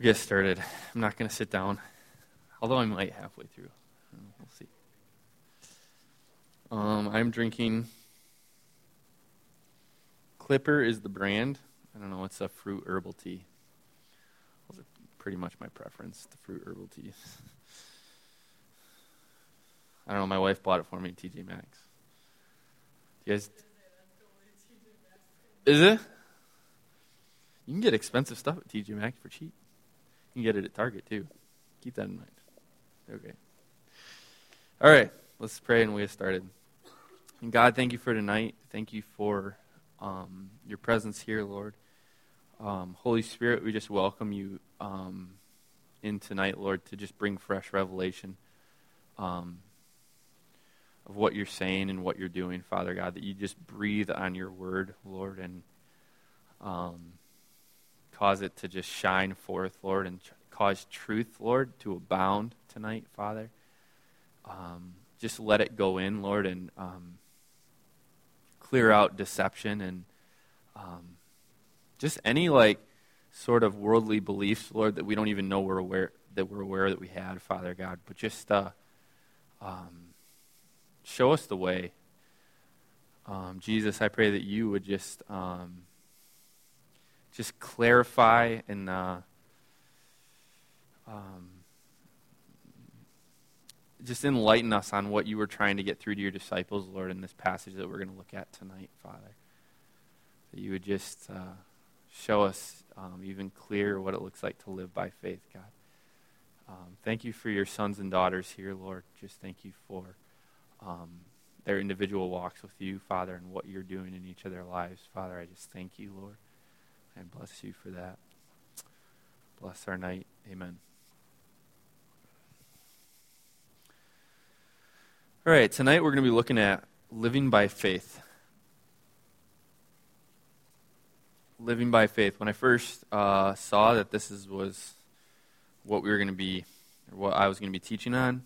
We'll get started. I'm not going to sit down, although I might halfway through. We'll see. I'm drinking. Clipper is the brand. I don't know. It's a fruit herbal tea. Those are pretty much my preference, the fruit herbal teas. I don't know. My wife bought it for me at TJ Maxx. You guys? Is it? You can get expensive stuff at TJ Maxx for cheap. You can get it at Target, too. Keep that in mind. Okay. All right. Let's pray and we get started. And God, thank you for tonight. Thank you for your presence here, Lord. Holy Spirit, we just welcome you in tonight, Lord, to just bring fresh revelation of what you're saying and what you're doing, Father God, that you just breathe on your word, Lord, and cause it to just shine forth, Lord, and cause truth, Lord, to abound tonight, Father. Just let it go in, Lord, and clear out deception and just any sort of worldly beliefs, Lord, that we don't even know we're aware that we had, Father God. But just show us the way, Jesus. I pray that you would just clarify and just enlighten us on what you were trying to get through to your disciples, Lord, in this passage that we're going to look at tonight, Father. That you would just show us even clearer what it looks like to live by faith, God. Thank you for your sons and daughters here, Lord. Just thank you for their individual walks with you, Father, and what you're doing in each of their lives, Father. I just thank you, Lord. And bless you for that. Bless our night. Amen. All right, tonight we're going to be looking at living by faith. Living by faith. When I first saw that this was what we were going to be, or what I was going to be teaching on,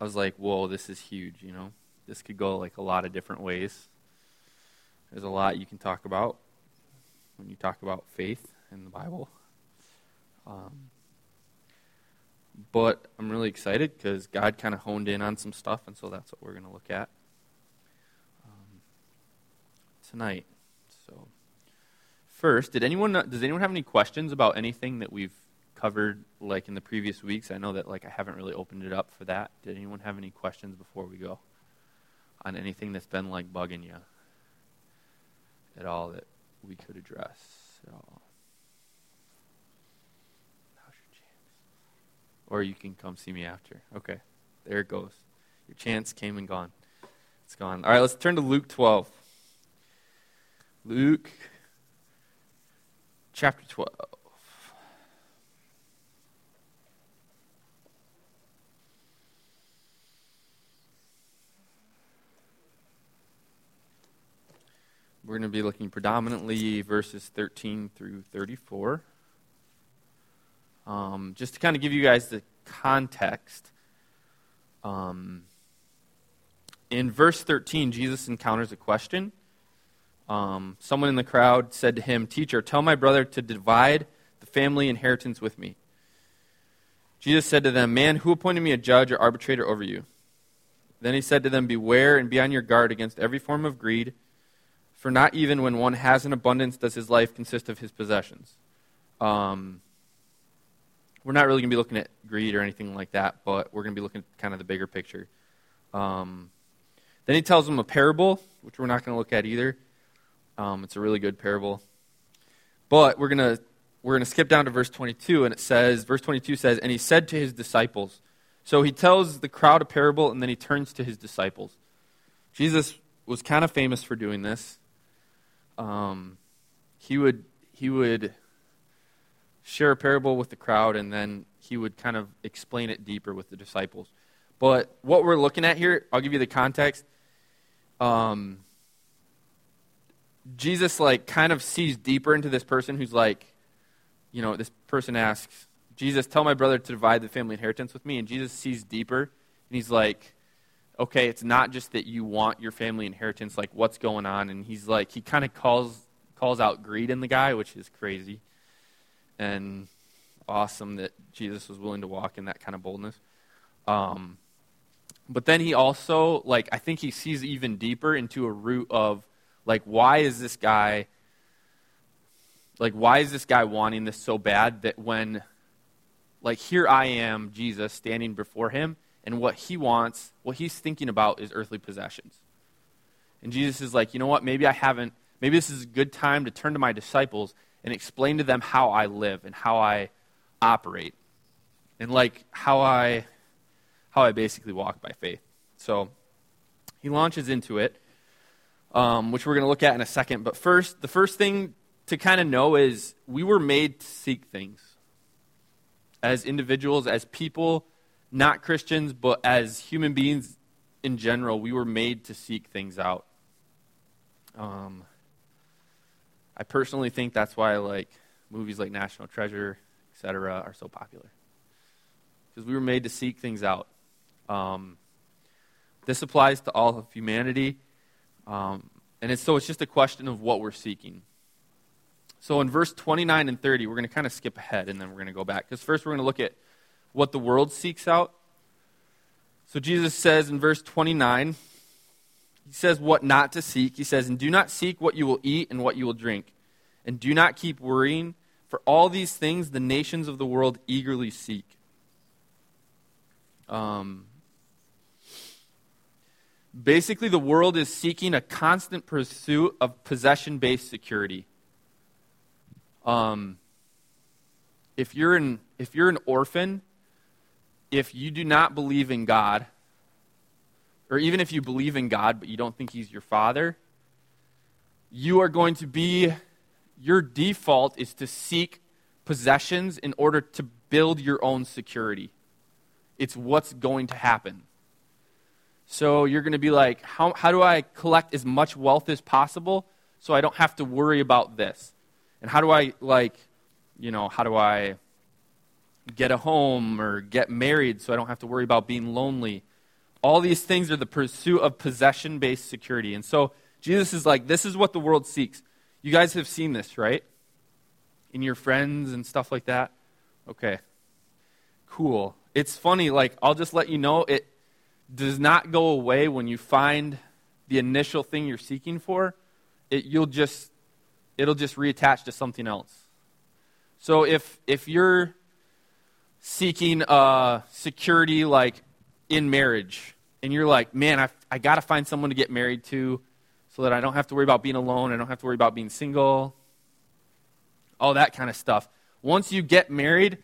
I was like, whoa, this is huge, you know? This could go a lot of different ways. There's a lot you can talk about when you talk about faith in the Bible. But I'm really excited because God kind of honed in on some stuff, and so that's what we're going to look at tonight. So, first, does anyone have any questions about anything that we've covered in the previous weeks? I know that I haven't really opened it up for that. Did anyone have any questions before we go on anything that's been bugging you at all that we could address at all? Or you can come see me after. Okay, there it goes. Your chance came and gone. It's gone. All right, let's turn to Luke 12. Luke chapter 12. We're going to be looking predominantly verses 13 through 34. Just to kind of give you guys the context, in verse 13, Jesus encounters a question. Someone in the crowd said to him, "Teacher, tell my brother to divide the family inheritance with me." Jesus said to them, "Man, who appointed me a judge or arbitrator over you?" Then he said to them, "Beware and be on your guard against every form of greed, for not even when one has an abundance does his life consist of his possessions." We're not really going to be looking at greed or anything like that, but we're going to be looking at kind of the bigger picture. Then he tells them a parable, which we're not going to look at either. It's a really good parable. But we're going to skip down to verse 22, and it says, verse 22 says, "And he said to his disciples." So he tells the crowd a parable, and then he turns to his disciples. Jesus was kind of famous for doing this. He would share a parable with the crowd, and then he would kind of explain it deeper with the disciples. But what we're looking at here, I'll give you the context. Jesus kind of sees deeper into this person who's this person asks, "Jesus, tell my brother to divide the family inheritance with me." And Jesus sees deeper, and he's like, okay, it's not just that you want your family inheritance, what's going on? And he's he kind of calls out greed in the guy, which is crazy. And awesome that Jesus was willing to walk in that kind of boldness. But then he also, like, I think he sees even deeper into a root of, like, why is this guy wanting this so bad that when, like, here I am, Jesus, standing before him, and what he wants, what he's thinking about is earthly possessions. And Jesus is like, you know what, maybe this is a good time to turn to my disciples and explain to them how I live and how I operate and, like, how I basically walk by faith. So he launches into it, which we're going to look at in a second. But first, the first thing to kind of know is we were made to seek things as individuals, as people, not Christians, but as human beings in general. We were made to seek things out. I personally think that's why, like, movies like National Treasure, etc., are so popular, because we were made to seek things out. This applies to all of humanity, and it's just a question of what we're seeking. So in verse 29 and 30, we're going to kind of skip ahead, and then we're going to go back, because first we're going to look at what the world seeks out. So Jesus says in verse 29, he says what not to seek. He says, and do not seek what you will eat and what you will drink, and do not keep worrying, for all these things the nations of the world eagerly seek. Basically, the world is seeking a constant pursuit of possession-based security. If you're an orphan, if you do not believe in God, or even if you believe in God but you don't think he's your father, your default is to seek possessions in order to build your own security. It's what's going to happen. So you're going to be like, how do I collect as much wealth as possible so I don't have to worry about this? And how do I get a home or get married so I don't have to worry about being lonely? All these things are the pursuit of possession-based security. And so Jesus is like, this is what the world seeks. You guys have seen this, right? In your friends and stuff like that? Okay, cool. It's funny, like, I'll just let you know, it does not go away when you find the initial thing you're seeking for. It'll just reattach to something else. So if you're seeking security, like, in marriage, and you're like, man, I got to find someone to get married to so that I don't have to worry about being alone, I don't have to worry about being single, all that kind of stuff. Once you get married,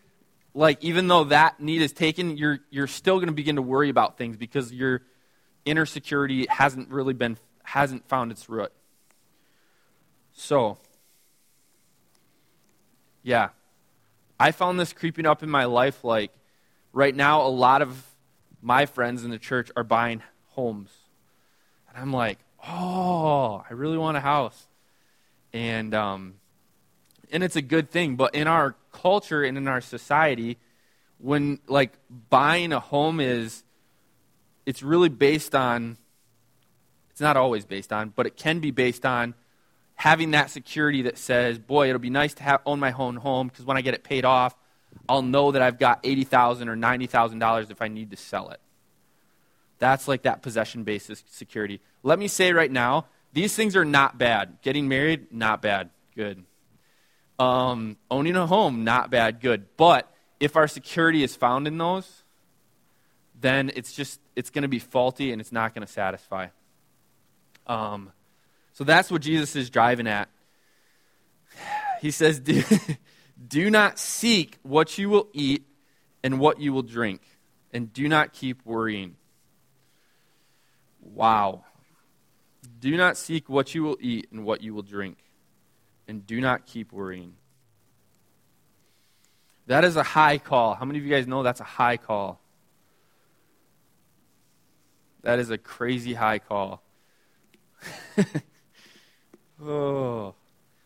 like, even though that need is taken, you're still going to begin to worry about things because your inner security hasn't found its root. So, yeah, I found this creeping up in my life. Like, right now, a lot of my friends in the church are buying homes, and I'm like, oh, I really want a house, and it's a good thing. But in our culture and in our society, when, like, buying a home it's not always based on, but it can be based on having that security that says, boy, it'll be nice to own my own home, because when I get it paid off, I'll know that I've got $80,000 or $90,000 if I need to sell it. That's like that possession-based security. Let me say right now, these things are not bad. Getting married, not bad, good. Owning a home, not bad, good. But if our security is found in those, then it's going to be faulty and it's not going to satisfy. So that's what Jesus is driving at. He says, do not seek what you will eat and what you will drink, and do not keep worrying. Wow. Do not seek what you will eat and what you will drink, and do not keep worrying. That is a high call. How many of you guys know that's a high call? That is a crazy high call. Oh.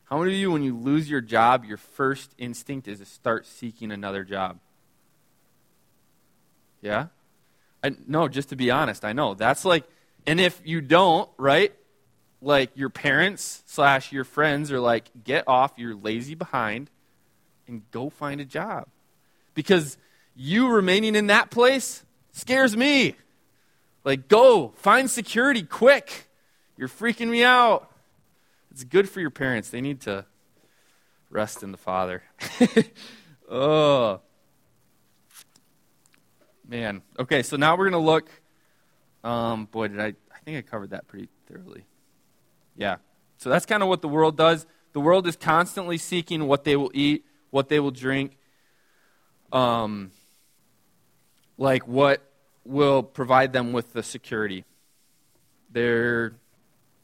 How many of you, when you lose your job, your first instinct is to start seeking another job? Yeah? No, just to be honest, I know. That's like, and if you don't, right? Like, your parents / your friends are like, get off your lazy behind and go find a job. because you remaining in that place scares me. Like, go, find security quick. You're freaking me out. It's good for your parents. They need to rest in the Father. Oh, man. Okay, so now we're going to look. I think I covered that pretty thoroughly. Yeah. So that's kind of what the world does. The world is constantly seeking what they will eat, what they will drink, like what will provide them with the security. They're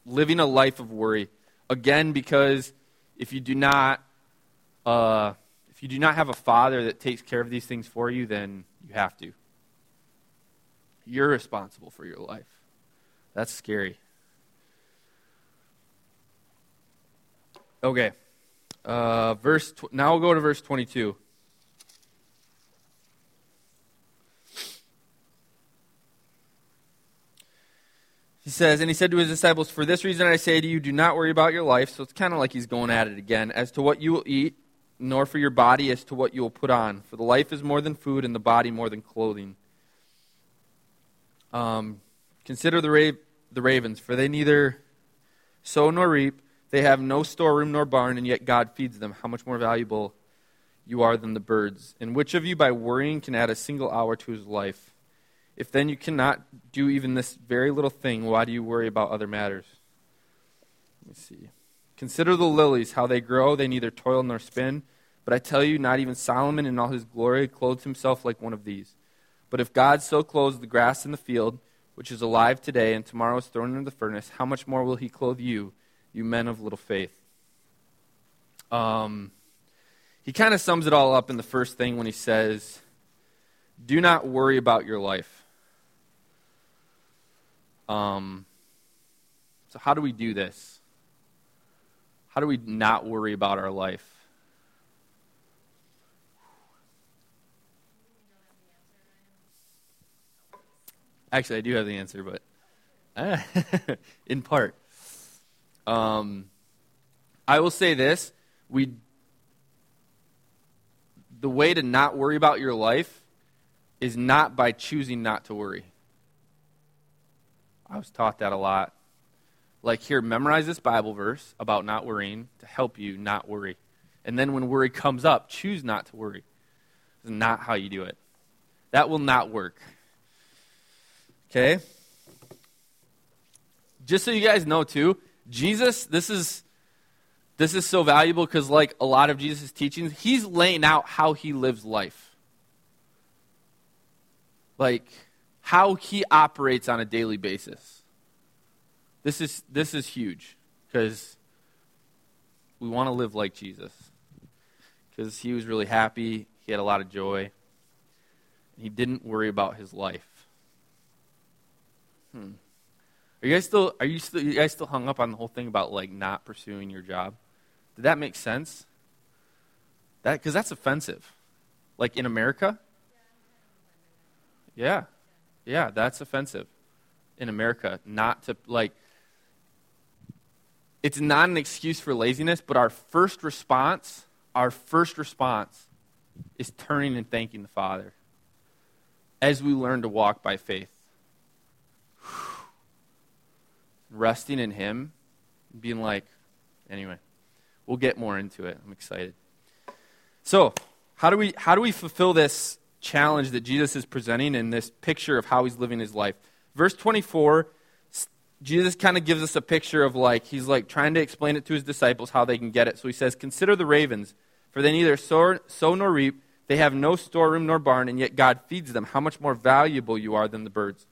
living a life of worry. Again, because if you do not have a father that takes care of these things for you, then you have to. You're responsible for your life. That's scary. Okay. Now we'll go to verse 22. He says, and he said to his disciples, for this reason I say to you, do not worry about your life. So it's kind of like he's going at it again. As to what you will eat, nor for your body as to what you will put on. For the life is more than food, and the body more than clothing. Consider the ravens, for they neither sow nor reap. They have no storeroom nor barn, and yet God feeds them. How much more valuable you are than the birds. And which of you by worrying can add a single hour to his life? If then you cannot do even this very little thing, why do you worry about other matters? Let me see. Consider the lilies, how they grow. They neither toil nor spin. But I tell you, not even Solomon in all his glory clothed himself like one of these. But if God so clothes the grass in the field, which is alive today and tomorrow is thrown into the furnace, how much more will he clothe you, you men of little faith? He kind of sums it all up in the first thing when he says, do not worry about your life. So how do we do this? How do we not worry about our life? Actually, I do have the answer, but in part. I will say this, the way to not worry about your life is not by choosing not to worry. I was taught that a lot. Like, here, memorize this Bible verse about not worrying to help you not worry. And then when worry comes up, choose not to worry. It's not how you do it. That will not work. Okay? Just so you guys know, too, Jesus, this is so valuable because, like a lot of Jesus' teachings, he's laying out how he lives life. Like, how he operates on a daily basis. This is huge because we want to live like Jesus. Because he was really happy. He had a lot of joy. He didn't worry about his life. Are you guys still hung up on the whole thing about like not pursuing your job? Did that make sense? Because that's offensive. Like in America? Yeah, that's offensive. In America, not to like, it's not an excuse for laziness, but our first response is turning and thanking the Father as we learn to walk by faith. Resting in him, being like, anyway, we'll get more into it. I'm excited. So, how do we fulfill this challenge that Jesus is presenting in this picture of how he's living his life? Verse 24, Jesus kind of gives us a picture of like, he's like trying to explain it to his disciples how they can get it. So he says, consider the ravens, for they neither sow nor reap, they have no storeroom nor barn, and yet God feeds them. How much more valuable you are than the birds.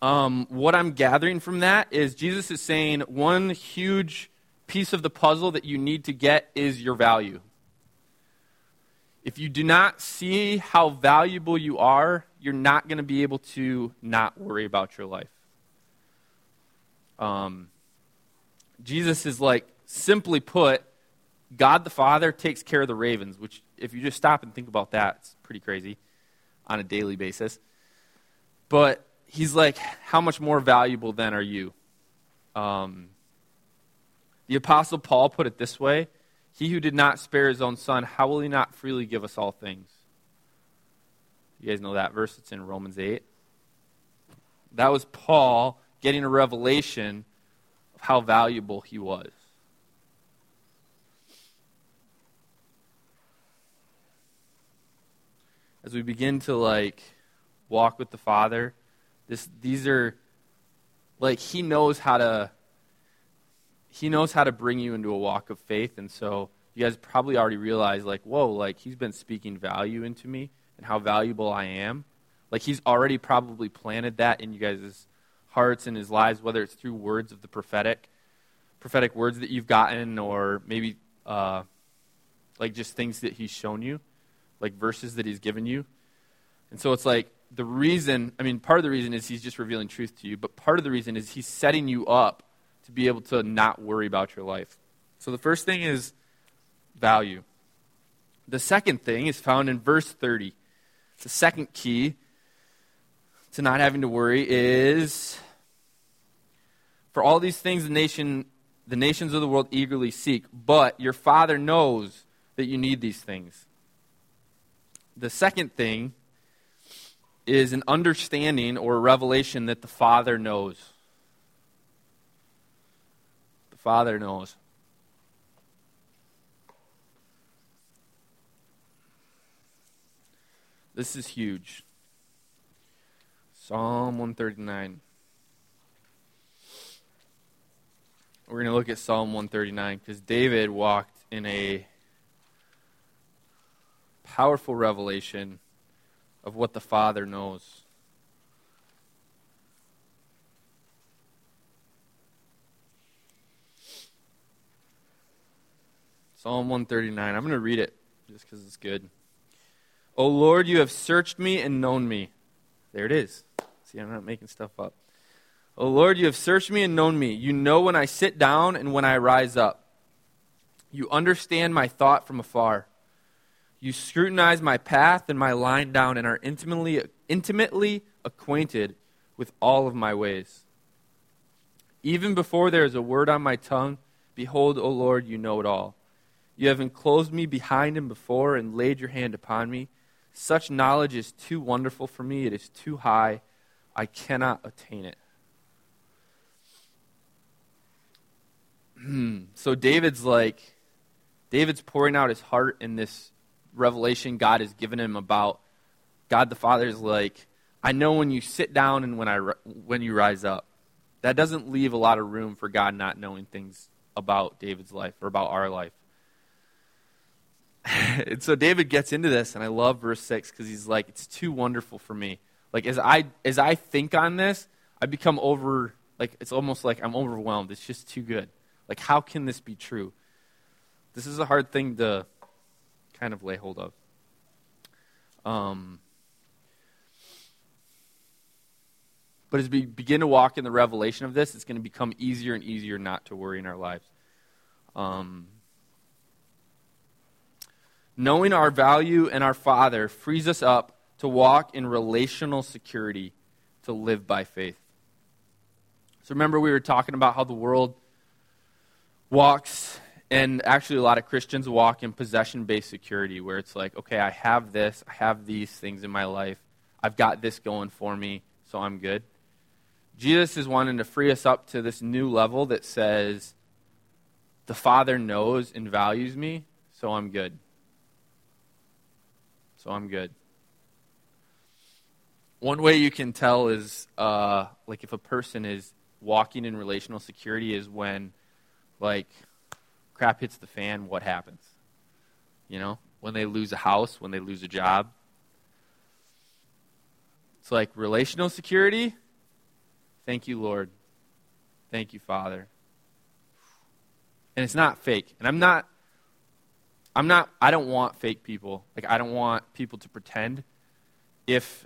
What I'm gathering from that is Jesus is saying one huge piece of the puzzle that you need to get is your value. If you do not see how valuable you are, you're not going to be able to not worry about your life. Jesus is like, simply put, God the Father takes care of the ravens, which if you just stop and think about that, it's pretty crazy on a daily basis. But he's like, how much more valuable then are you? The Apostle Paul put it this way. He who did not spare his own son, how will he not freely give us all things? You guys know that verse. It's in Romans 8. That was Paul getting a revelation of how valuable he was. As we begin to walk with the Father, these are he knows how to bring you into a walk of faith, and so you guys probably already realize he's been speaking value into me and how valuable I am. He's already probably planted that in you guys' hearts and his lives, whether it's through words of the prophetic words that you've gotten, or maybe just things that he's shown you, verses that he's given you. And so it's part of the reason is he's just revealing truth to you, but part of the reason is he's setting you up to be able to not worry about your life. So the first thing is value. The second thing is found in verse 30. The second key to not having to worry is, for all these things the nations of the world eagerly seek, but your Father knows that you need these things. The second thing is an understanding or revelation that the Father knows. The Father knows. This is huge. Psalm 139. We're going to look at Psalm 139 because David walked in a powerful revelation of what the Father knows. Psalm 139. I'm going to read it just because it's good. O Lord, you have searched me and known me. There it is. See, I'm not making stuff up. O Lord, you have searched me and known me. You know when I sit down and when I rise up. You understand my thought from afar. You scrutinize my path and my lying down and are intimately acquainted with all of my ways. Even before there is a word on my tongue, behold, O Lord, you know it all. You have enclosed me behind and before and laid your hand upon me. Such knowledge is too wonderful for me. It is too high. I cannot attain it. So David's pouring out his heart in this revelation God has given him about God the Father. Is I know when you sit down and when you rise up. That doesn't leave a lot of room for God not knowing things about David's life or about our life. And so David gets into this, and I love verse 6 because he's it's too wonderful for me. As I think on this, I become it's almost like I'm overwhelmed. It's just too good. How can this be true? This is a hard thing to kind of lay hold of. But as we begin to walk in the revelation of this, it's going to become easier and easier not to worry in our lives. Knowing our value and our Father frees us up to walk in relational security, to live by faith. So remember, we were talking about how the world walks, and actually a lot of Christians walk in possession-based security, where it's okay, I have this, I have these things in my life, I've got this going for me, so I'm good. Jesus is wanting to free us up to this new level that says, the Father knows and values me, so I'm good. So I'm good. One way you can tell is, if a person is walking in relational security is when, crap hits the fan, what happens? When they lose a house, when they lose a job. It's relational security, thank you, Lord. Thank you, Father. And it's not fake. And I don't want fake people. I don't want people to pretend. If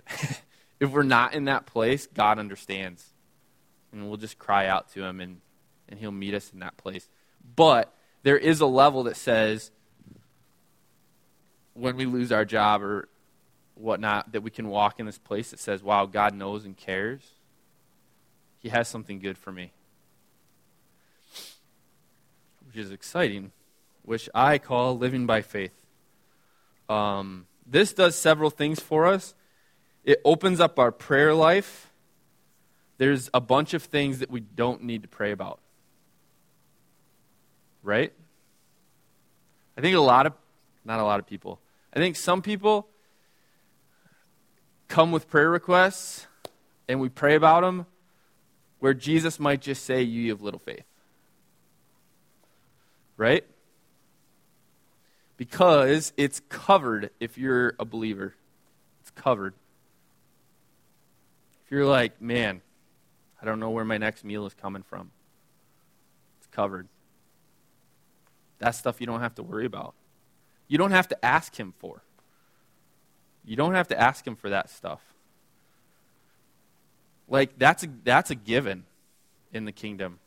we're not in that place, God understands. And we'll just cry out to him and he'll meet us in that place. But there is a level that says when we lose our job or whatnot, that we can walk in this place that says, wow, God knows and cares. He has something good for me. Which is exciting. which I call living by faith. This does several things for us. It opens up our prayer life. There's a bunch of things that we don't need to pray about. Right? I think I think some people come with prayer requests and we pray about them where Jesus might just say, "You have little faith." Right? Because it's covered if you're a believer. It's covered. If you're like, "Man, I don't know where my next meal is coming from," it's covered. That's stuff you don't have to worry about. You don't have to ask him for. You don't have to ask him for that stuff. Like, that's a given in the kingdom.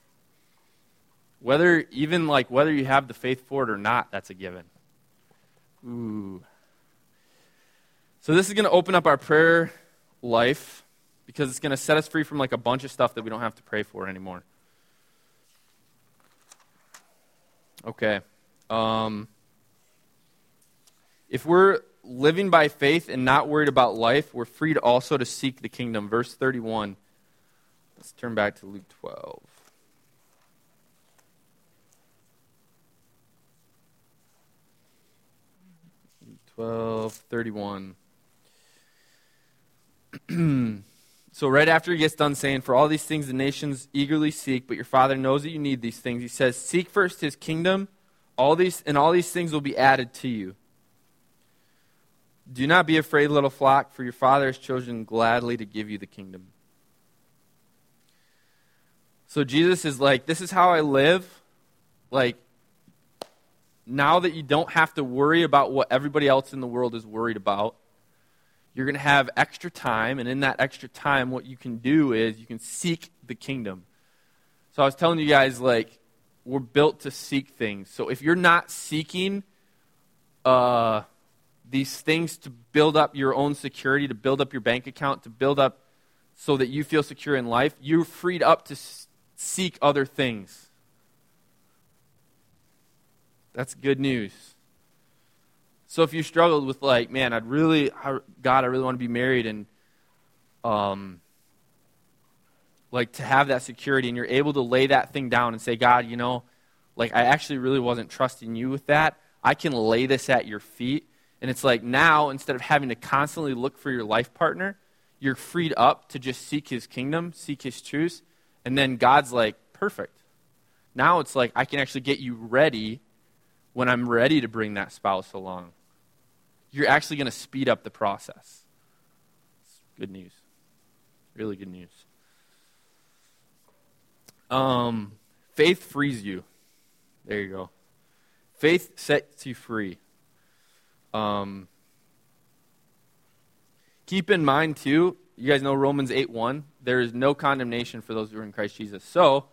Whether you have the faith for it or not, that's a given. Ooh. So this is going to open up our prayer life because it's going to set us free from a bunch of stuff that we don't have to pray for anymore. Okay. If we're living by faith and not worried about life, we're free to also to seek the kingdom. Verse 31. Let's turn back to Luke 12. Luke 12:31. So right after he gets done saying, "For all these things the nations eagerly seek, but your Father knows that you need these things," he says, "Seek first his kingdom, all these things will be added to you. Do not be afraid, little flock, for your Father has chosen gladly to give you the kingdom." So Jesus is like, this is how I live. Now that you don't have to worry about what everybody else in the world is worried about, you're going to have extra time, and in that extra time, what you can do is you can seek the kingdom. So I was telling you guys, we're built to seek things. So if you're not seeking these things to build up your own security, to build up your bank account, to build up so that you feel secure in life, you're freed up to seek other things. That's good news. So if you struggled with I really want to be married and to have that security, and you're able to lay that thing down and say, "God, I actually really wasn't trusting you with that. I can lay this at your feet." And it's now, instead of having to constantly look for your life partner, you're freed up to just seek his kingdom, seek his truth. And then God's perfect. Now it's I can actually get you ready when I'm ready to bring that spouse along. You're actually going to speed up the process. It's good news. Really good news. Faith frees you. There you go. Faith sets you free. Keep in mind, too, you guys know Romans 8:1. There is no condemnation for those who are in Christ Jesus. So,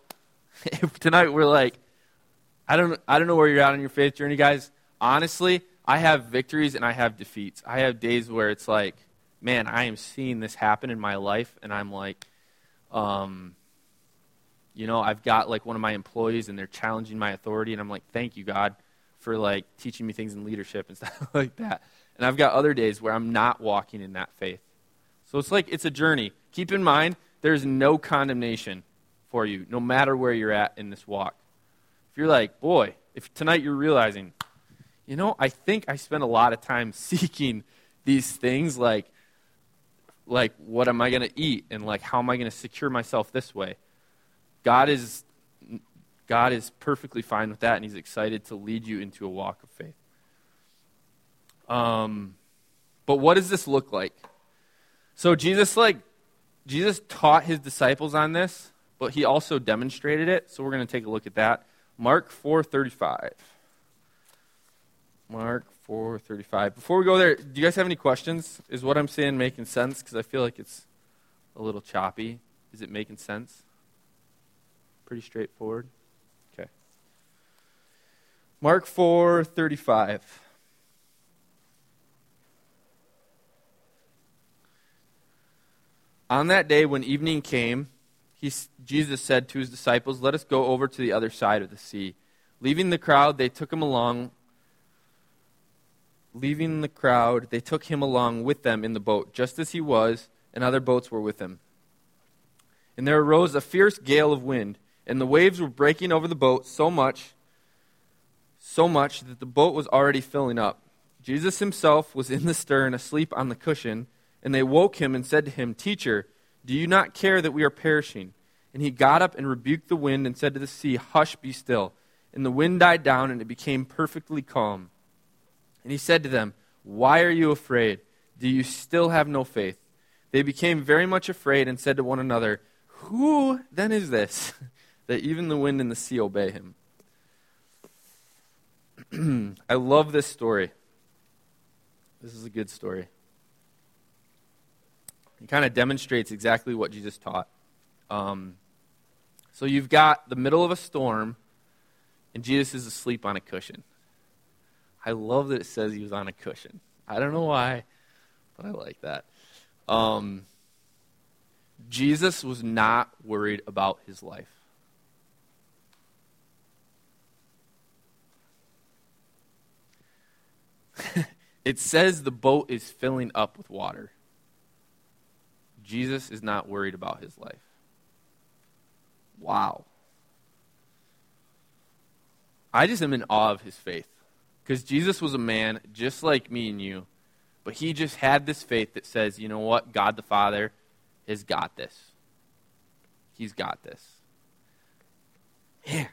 if tonight we're I don't know where you're at on your faith journey, guys. Honestly, I have victories and I have defeats. I have days where it's man, I am seeing this happen in my life, and I'm I've got one of my employees and they're challenging my authority, and I'm thank you, God, for teaching me things in leadership and stuff like that. And I've got other days where I'm not walking in that faith. So it's a journey. Keep in mind, there's no condemnation for you, no matter where you're at in this walk. If you're if tonight you're realizing, I think I spend a lot of time seeking these things, like what am I going to eat, and how am I going to secure myself this way? God is perfectly fine with that, and he's excited to lead you into a walk of faith. But what does this look like? So Jesus taught his disciples on this, but he also demonstrated it, so we're going to take a look at that. Mark 4:35. Before we go there, do you guys have any questions? Is what I'm saying making sense? Because I feel it's a little choppy. Is it making sense? Pretty straightforward. Okay. Mark 4:35. On that day when evening came, Jesus said to his disciples, "Let us go over to the other side of the sea." Leaving the crowd, they took him along. Leaving the crowd, they took him along with them in the boat, just as he was, and other boats were with him. And there arose a fierce gale of wind, and the waves were breaking over the boat so much that the boat was already filling up. Jesus himself was in the stern, asleep on the cushion, and they woke him and said to him, "Teacher, do you not care that we are perishing?" And he got up and rebuked the wind and said to the sea, "Hush, be still." And the wind died down, and it became perfectly calm. And he said to them, "Why are you afraid? Do you still have no faith?" They became very much afraid and said to one another, "Who then is this, that even the wind and the sea obey him?" I love this story. This is a good story. It kind of demonstrates exactly what Jesus taught. So you've got the middle of a storm, and Jesus is asleep on a cushion. I love that it says he was on a cushion. I don't know why, but I like that. Jesus was not worried about his life. It says the boat is filling up with water. Jesus is not worried about his life. Wow. I just am in awe of his faith. Because Jesus was a man just like me and you, but he just had this faith that says, you know what, God the Father has got this. He's got this. Yeah.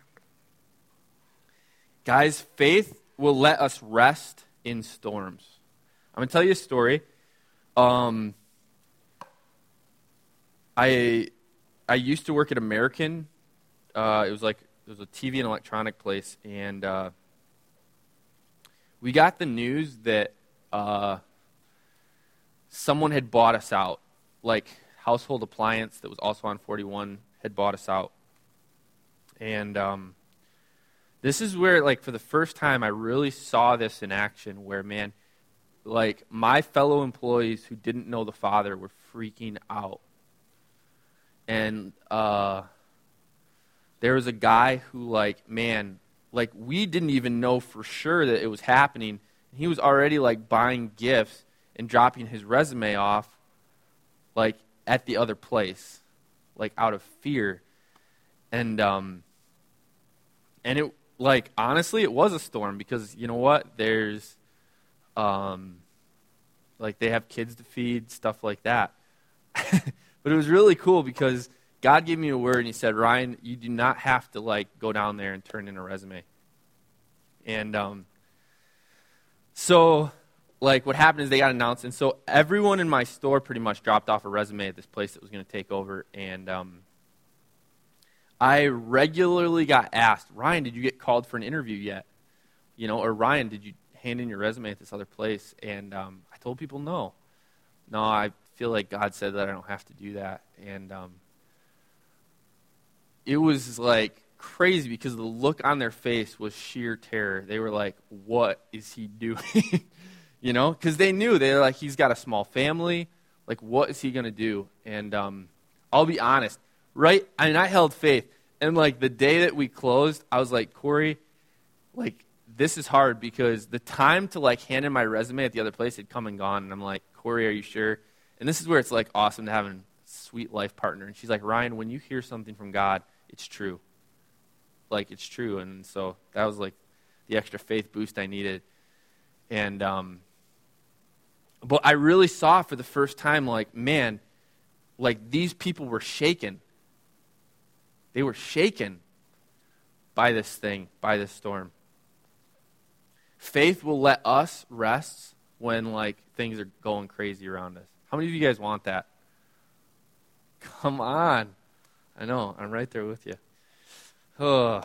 Guys, faith will let us rest in storms. I'm going to tell you a story. I used to work at American. It was a TV and electronic place, and we got the news that someone had bought us out. Like Household Appliance, that was also on 41, had bought us out. And this is where, like, for the first time, I really saw this in action where, man, like, my fellow employees who didn't know the Father were freaking out. And there was a guy who, like, man, like, we didn't even know for sure that it was happening. He was already, like, buying gifts and dropping his resume off, like, at the other place, like, out of fear. And it, like, honestly, it was a storm because, you know what, there's, like, they have kids to feed, stuff like that. But it was really cool because God gave me a word, and he said, "Ryan, you do not have to, like, go down there and turn in a resume." And so, like, what happened is they got announced, and so everyone in my store pretty much dropped off a resume at this place that was going to take over, and I regularly got asked, "Ryan, did you get called for an interview yet?" You know, or "Ryan, did you hand in your resume at this other place?" And I told people no. No, I feel like God said that I don't have to do that, and it was, like, crazy because the look on their face was sheer terror. They were like, "What is he doing?" You know, because they knew. They were like, he's got a small family. Like, what is he going to do? And I'll be honest, right? I mean, I held faith. And, like, the day that we closed, I was like, "Corey, like, this is hard," because the time to, like, hand in my resume at the other place had come and gone. And I'm like, "Corey, are you sure?" And this is where it's, like, awesome to have a sweet life partner. And she's like, "Ryan, when you hear something from God, it's true. Like, it's true." And so that was, like, the extra faith boost I needed. And but I really saw for the first time, like, man, like, these people were shaken. They were shaken by this thing, by this storm. Faith will let us rest when, like, things are going crazy around us. How many of you guys want that? Come on. I know, I'm right there with you. Oh,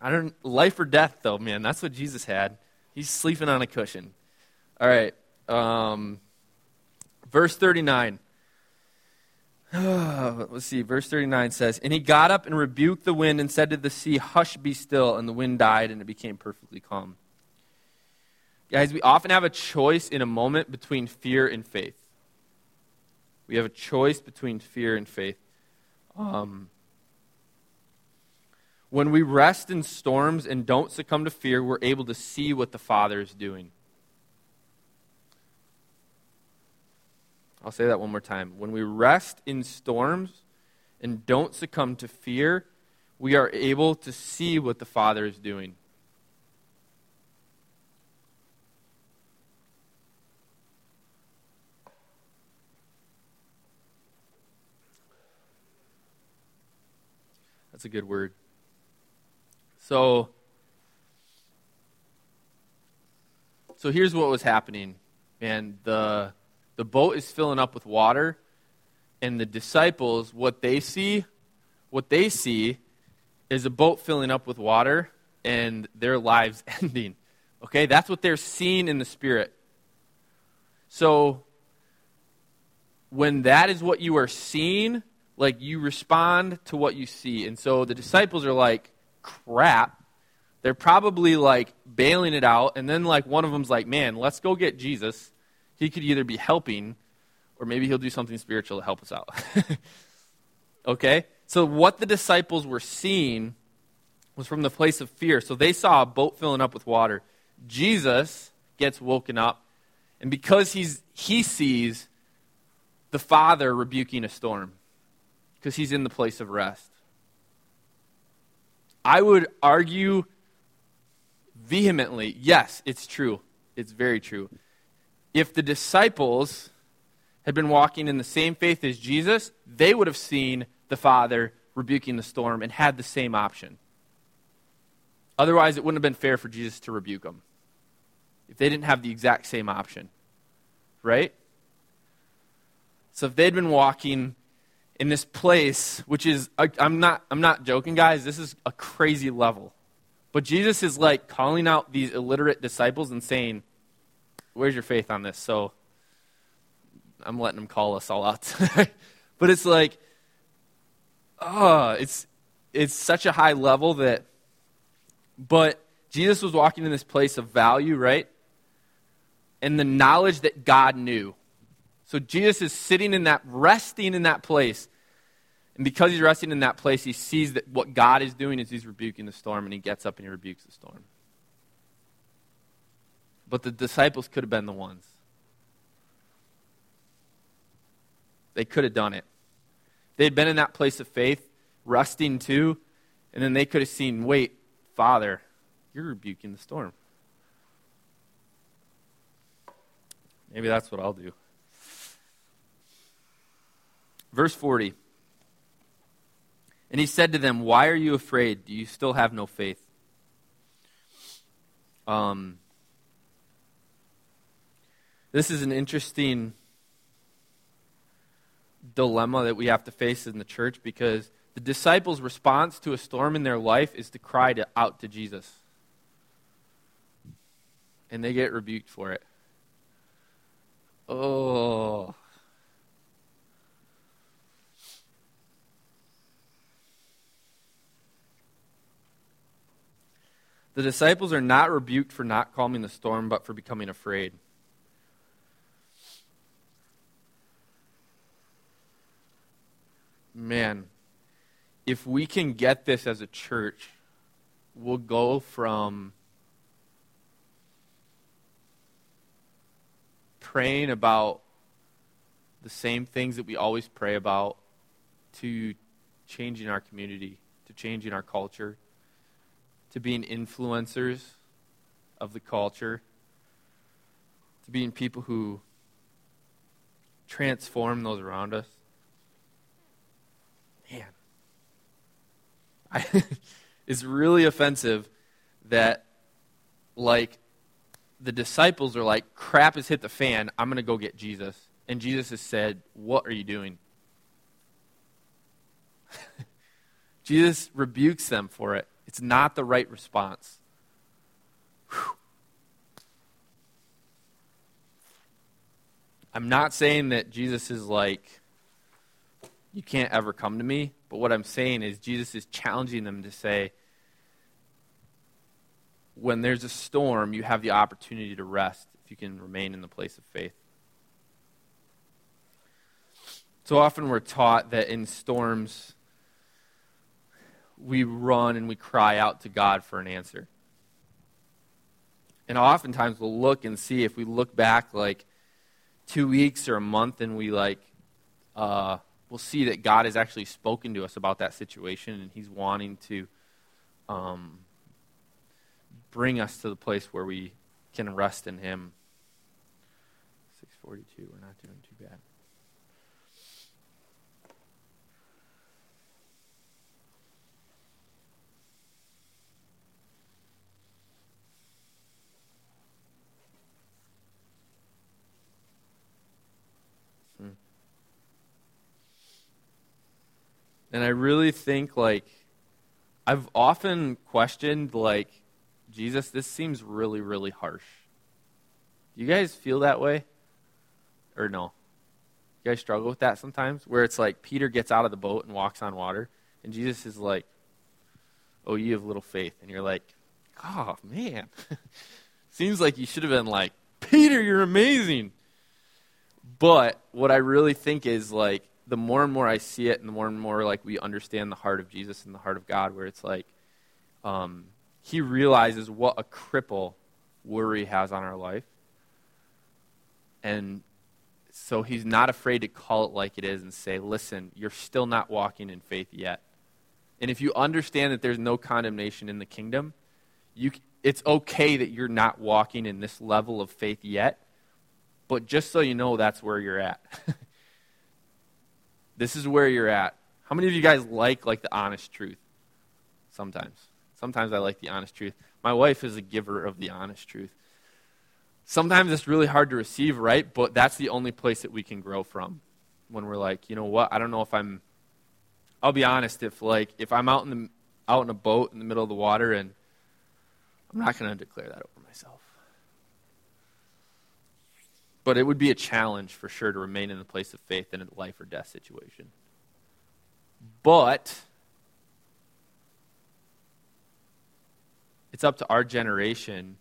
I don't, life or death, though, man. That's what Jesus had. He's sleeping on a cushion. All right. Verse 39. Let's see. Verse 39 says, "And he got up and rebuked the wind and said to the sea, 'Hush, be still.' And the wind died, and it became perfectly calm." Guys, we often have a choice in a moment between fear and faith. We have a choice between fear and faith. When we rest in storms and don't succumb to fear, we're able to see what the Father is doing. I'll say that one more time. When we rest in storms and don't succumb to fear, we are able to see what the Father is doing. That's a good word. So here's what was happening. And the boat is filling up with water, and the disciples, what they see is a boat filling up with water and their lives ending. Okay, that's what they're seeing in the Spirit. So when that is what you are seeing, like, you respond to what you see. And so the disciples are like, crap. They're probably like bailing it out. And then like one of them's like, man, let's go get Jesus. He could either be helping or maybe he'll do something spiritual to help us out. Okay? So what the disciples were seeing was from the place of fear. So they saw a boat filling up with water. Jesus gets woken up. And because he sees the Father rebuking a storm, because he's in the place of rest. I would argue vehemently, yes, it's true. It's very true. If the disciples had been walking in the same faith as Jesus, they would have seen the Father rebuking the storm and had the same option. Otherwise, it wouldn't have been fair for Jesus to rebuke them if they didn't have the exact same option, right? So if they'd been walking in this place, which is, I'm not joking, guys, this is a crazy level. But Jesus is like calling out these illiterate disciples and saying, where's your faith on this? So I'm letting them call us all out tonight. But it's like, it's such a high level that, but Jesus was walking in this place of value, right? And the knowledge that God knew. So Jesus is sitting in that, resting in that place. And because he's resting in that place, he sees that what God is doing is he's rebuking the storm, and he gets up and he rebukes the storm. But the disciples could have been the ones. They could have done it. They had been in that place of faith, resting too, and then they could have seen, wait, Father, you're rebuking the storm. Maybe that's what I'll do. Verse 40, and he said to them, why are you afraid? Do you still have no faith? This is an interesting dilemma that we have to face in the church, because the disciples' response to a storm in their life is to cry out to Jesus. And they get rebuked for it. Oh, the disciples are not rebuked for not calming the storm, but for becoming afraid. Man, if we can get this as a church, we'll go from praying about the same things that we always pray about to changing our community, to changing our culture, to being influencers of the culture, to being people who transform those around us. Man, it's really offensive that, like, the disciples are like, crap has hit the fan, I'm going to go get Jesus. And Jesus has said, what are you doing? Jesus rebukes them for it. It's not the right response. Whew. I'm not saying that Jesus is like, you can't ever come to me. But what I'm saying is Jesus is challenging them to say, when there's a storm, you have the opportunity to rest if you can remain in the place of faith. So often we're taught that in storms, we run and we cry out to God for an answer. And oftentimes we'll look and see if we look back like 2 weeks or a month and we like, we'll see that God has actually spoken to us about that situation and he's wanting to bring us to the place where we can rest in him. 6:42, we're not doing too bad. And I really think, like, I've often questioned, like, Jesus, this seems really, really harsh. Do you guys feel that way? Or no? You guys struggle with that sometimes? Where it's like Peter gets out of the boat and walks on water, and Jesus is like, oh, you have little faith. And you're like, oh, man. Seems like you should have been like, Peter, you're amazing. But what I really think is, like, the more and more I see it and the more and more like we understand the heart of Jesus and the heart of God, where it's like he realizes what a cripple worry has on our life. And so he's not afraid to call it like it is and say, listen, you're still not walking in faith yet. And if you understand that there's no condemnation in the kingdom, it's okay that you're not walking in this level of faith yet, but just so you know, that's where you're at. This is where you're at. How many of you guys like the honest truth? Sometimes. Sometimes I like the honest truth. My wife is a giver of the honest truth. Sometimes it's really hard to receive, right? But that's the only place that we can grow from. When we're like, you know what? I don't know if I'll be honest, if I'm out in a boat in the middle of the water, and I'm not going to declare that over myself. But it would be a challenge for sure to remain in the place of faith in a life or death situation. But it's up to our generation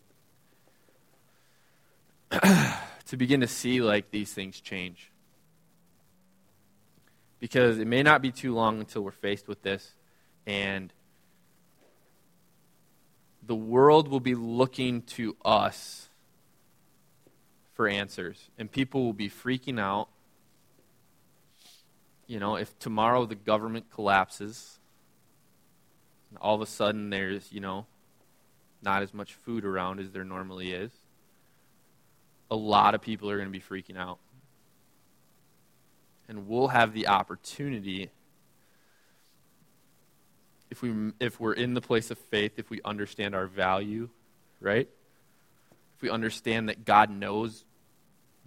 to begin to see like these things change. Because it may not be too long until we're faced with this, and the world will be looking to us for answers, and people will be freaking out. You know, if tomorrow the government collapses, and all of a sudden there's, you know, not as much food around as there normally is, a lot of people are going to be freaking out. And we'll have the opportunity, if we're in the place of faith, if we understand our value, right? We understand that God knows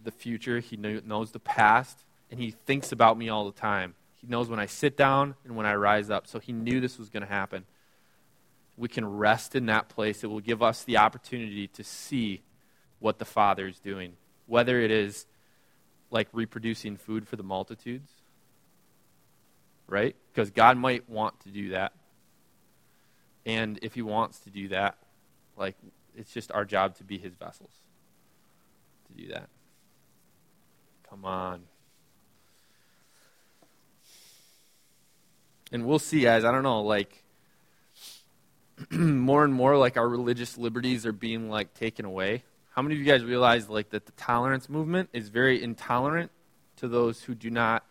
the future, he knows the past, and he thinks about me all the time. He knows when I sit down and when I rise up, so he knew this was going to happen. We can rest in that place. It will give us the opportunity to see what the Father is doing, whether it is like reproducing food for the multitudes, right? Because God might want to do that. And if he wants to do that, like, it's just our job to be his vessels to do that. Come on. And we'll see, guys. I don't know, like, more and more, like, our religious liberties are being, like, taken away. How many of you guys realize, like, that the tolerance movement is very intolerant to those who do not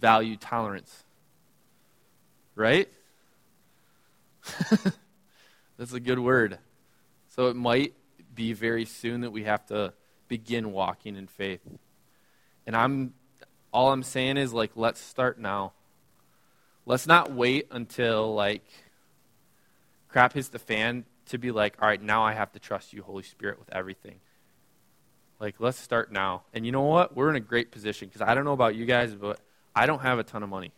value tolerance? Right? That's a good word. So it might be very soon that we have to begin walking in faith. And all I'm saying is, like, let's start now. Let's not wait until, like, crap hits the fan to be like, all right, now I have to trust you, Holy Spirit, with everything. Like, let's start now. And you know what? We're in a great position, because I don't know about you guys, but I don't have a ton of money.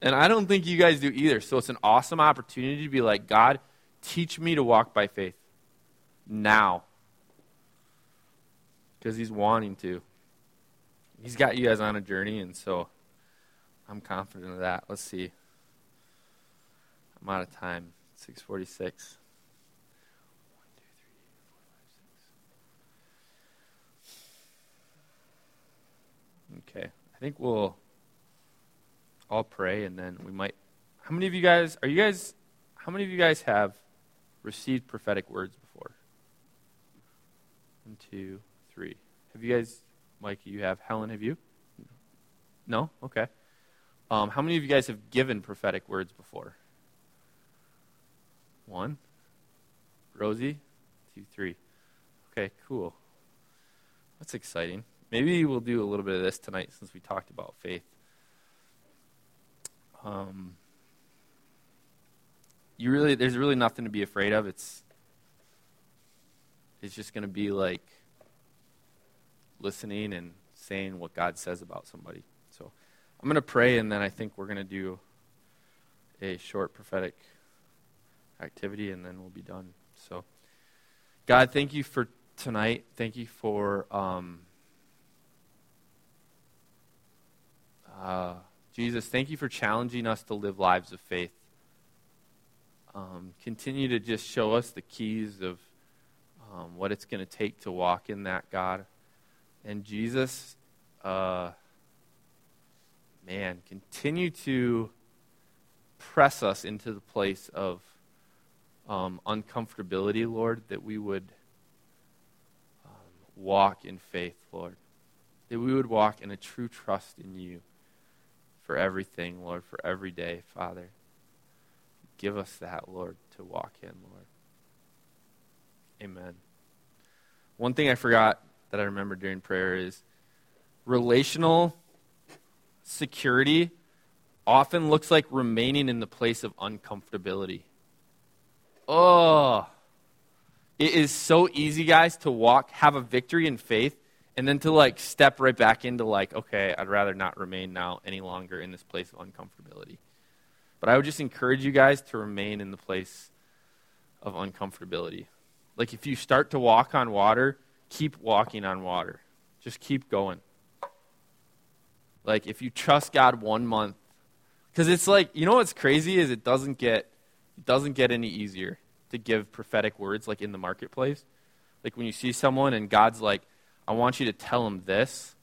And I don't think you guys do either. So it's an awesome opportunity to be like, God, teach me to walk by faith now, because he's wanting to. He's got you guys on a journey, and so I'm confident of that. Let's see. I'm out of time. 6:46. 1, 2, 3, 4, 5, 6. Okay. I think we'll all pray, and then we might How many of you guys have received prophetic words before? 1, 2, 3. Have you guys, Mike, you have, Helen, have you? No? Okay. How many of you guys have given prophetic words before? 1. Rosie? 2, 3. Okay, cool. That's exciting. Maybe we'll do a little bit of this tonight since we talked about faith. There's really nothing to be afraid of. It's just going to be like listening and saying what God says about somebody. So I'm going to pray, and then I think we're going to do a short prophetic activity, and then we'll be done. So God, thank you for tonight. Thank you for Jesus, thank you for challenging us to live lives of faith. Continue to just show us the keys of what it's going to take to walk in that, God. And Jesus, continue to press us into the place of uncomfortability, Lord, that we would walk in faith, Lord. That we would walk in a true trust in you for everything, Lord, for every day, Father. Give us that, Lord, to walk in, Lord. Amen. One thing I forgot that I remember during prayer is relational security often looks like remaining in the place of uncomfortability. Oh, it is so easy, guys, to walk, have a victory in faith, and then to like step right back into like, okay, I'd rather not remain now any longer in this place of uncomfortability. But I would just encourage you guys to remain in the place of uncomfortability. Like if you start to walk on water, keep walking on water. Just keep going. Like if you trust God 1 month, because it's like, you know what's crazy is it doesn't get any easier to give prophetic words like in the marketplace. Like when you see someone and God's like, I want you to tell them this.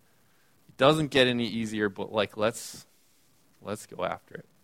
It doesn't get any easier, but like let's go after it.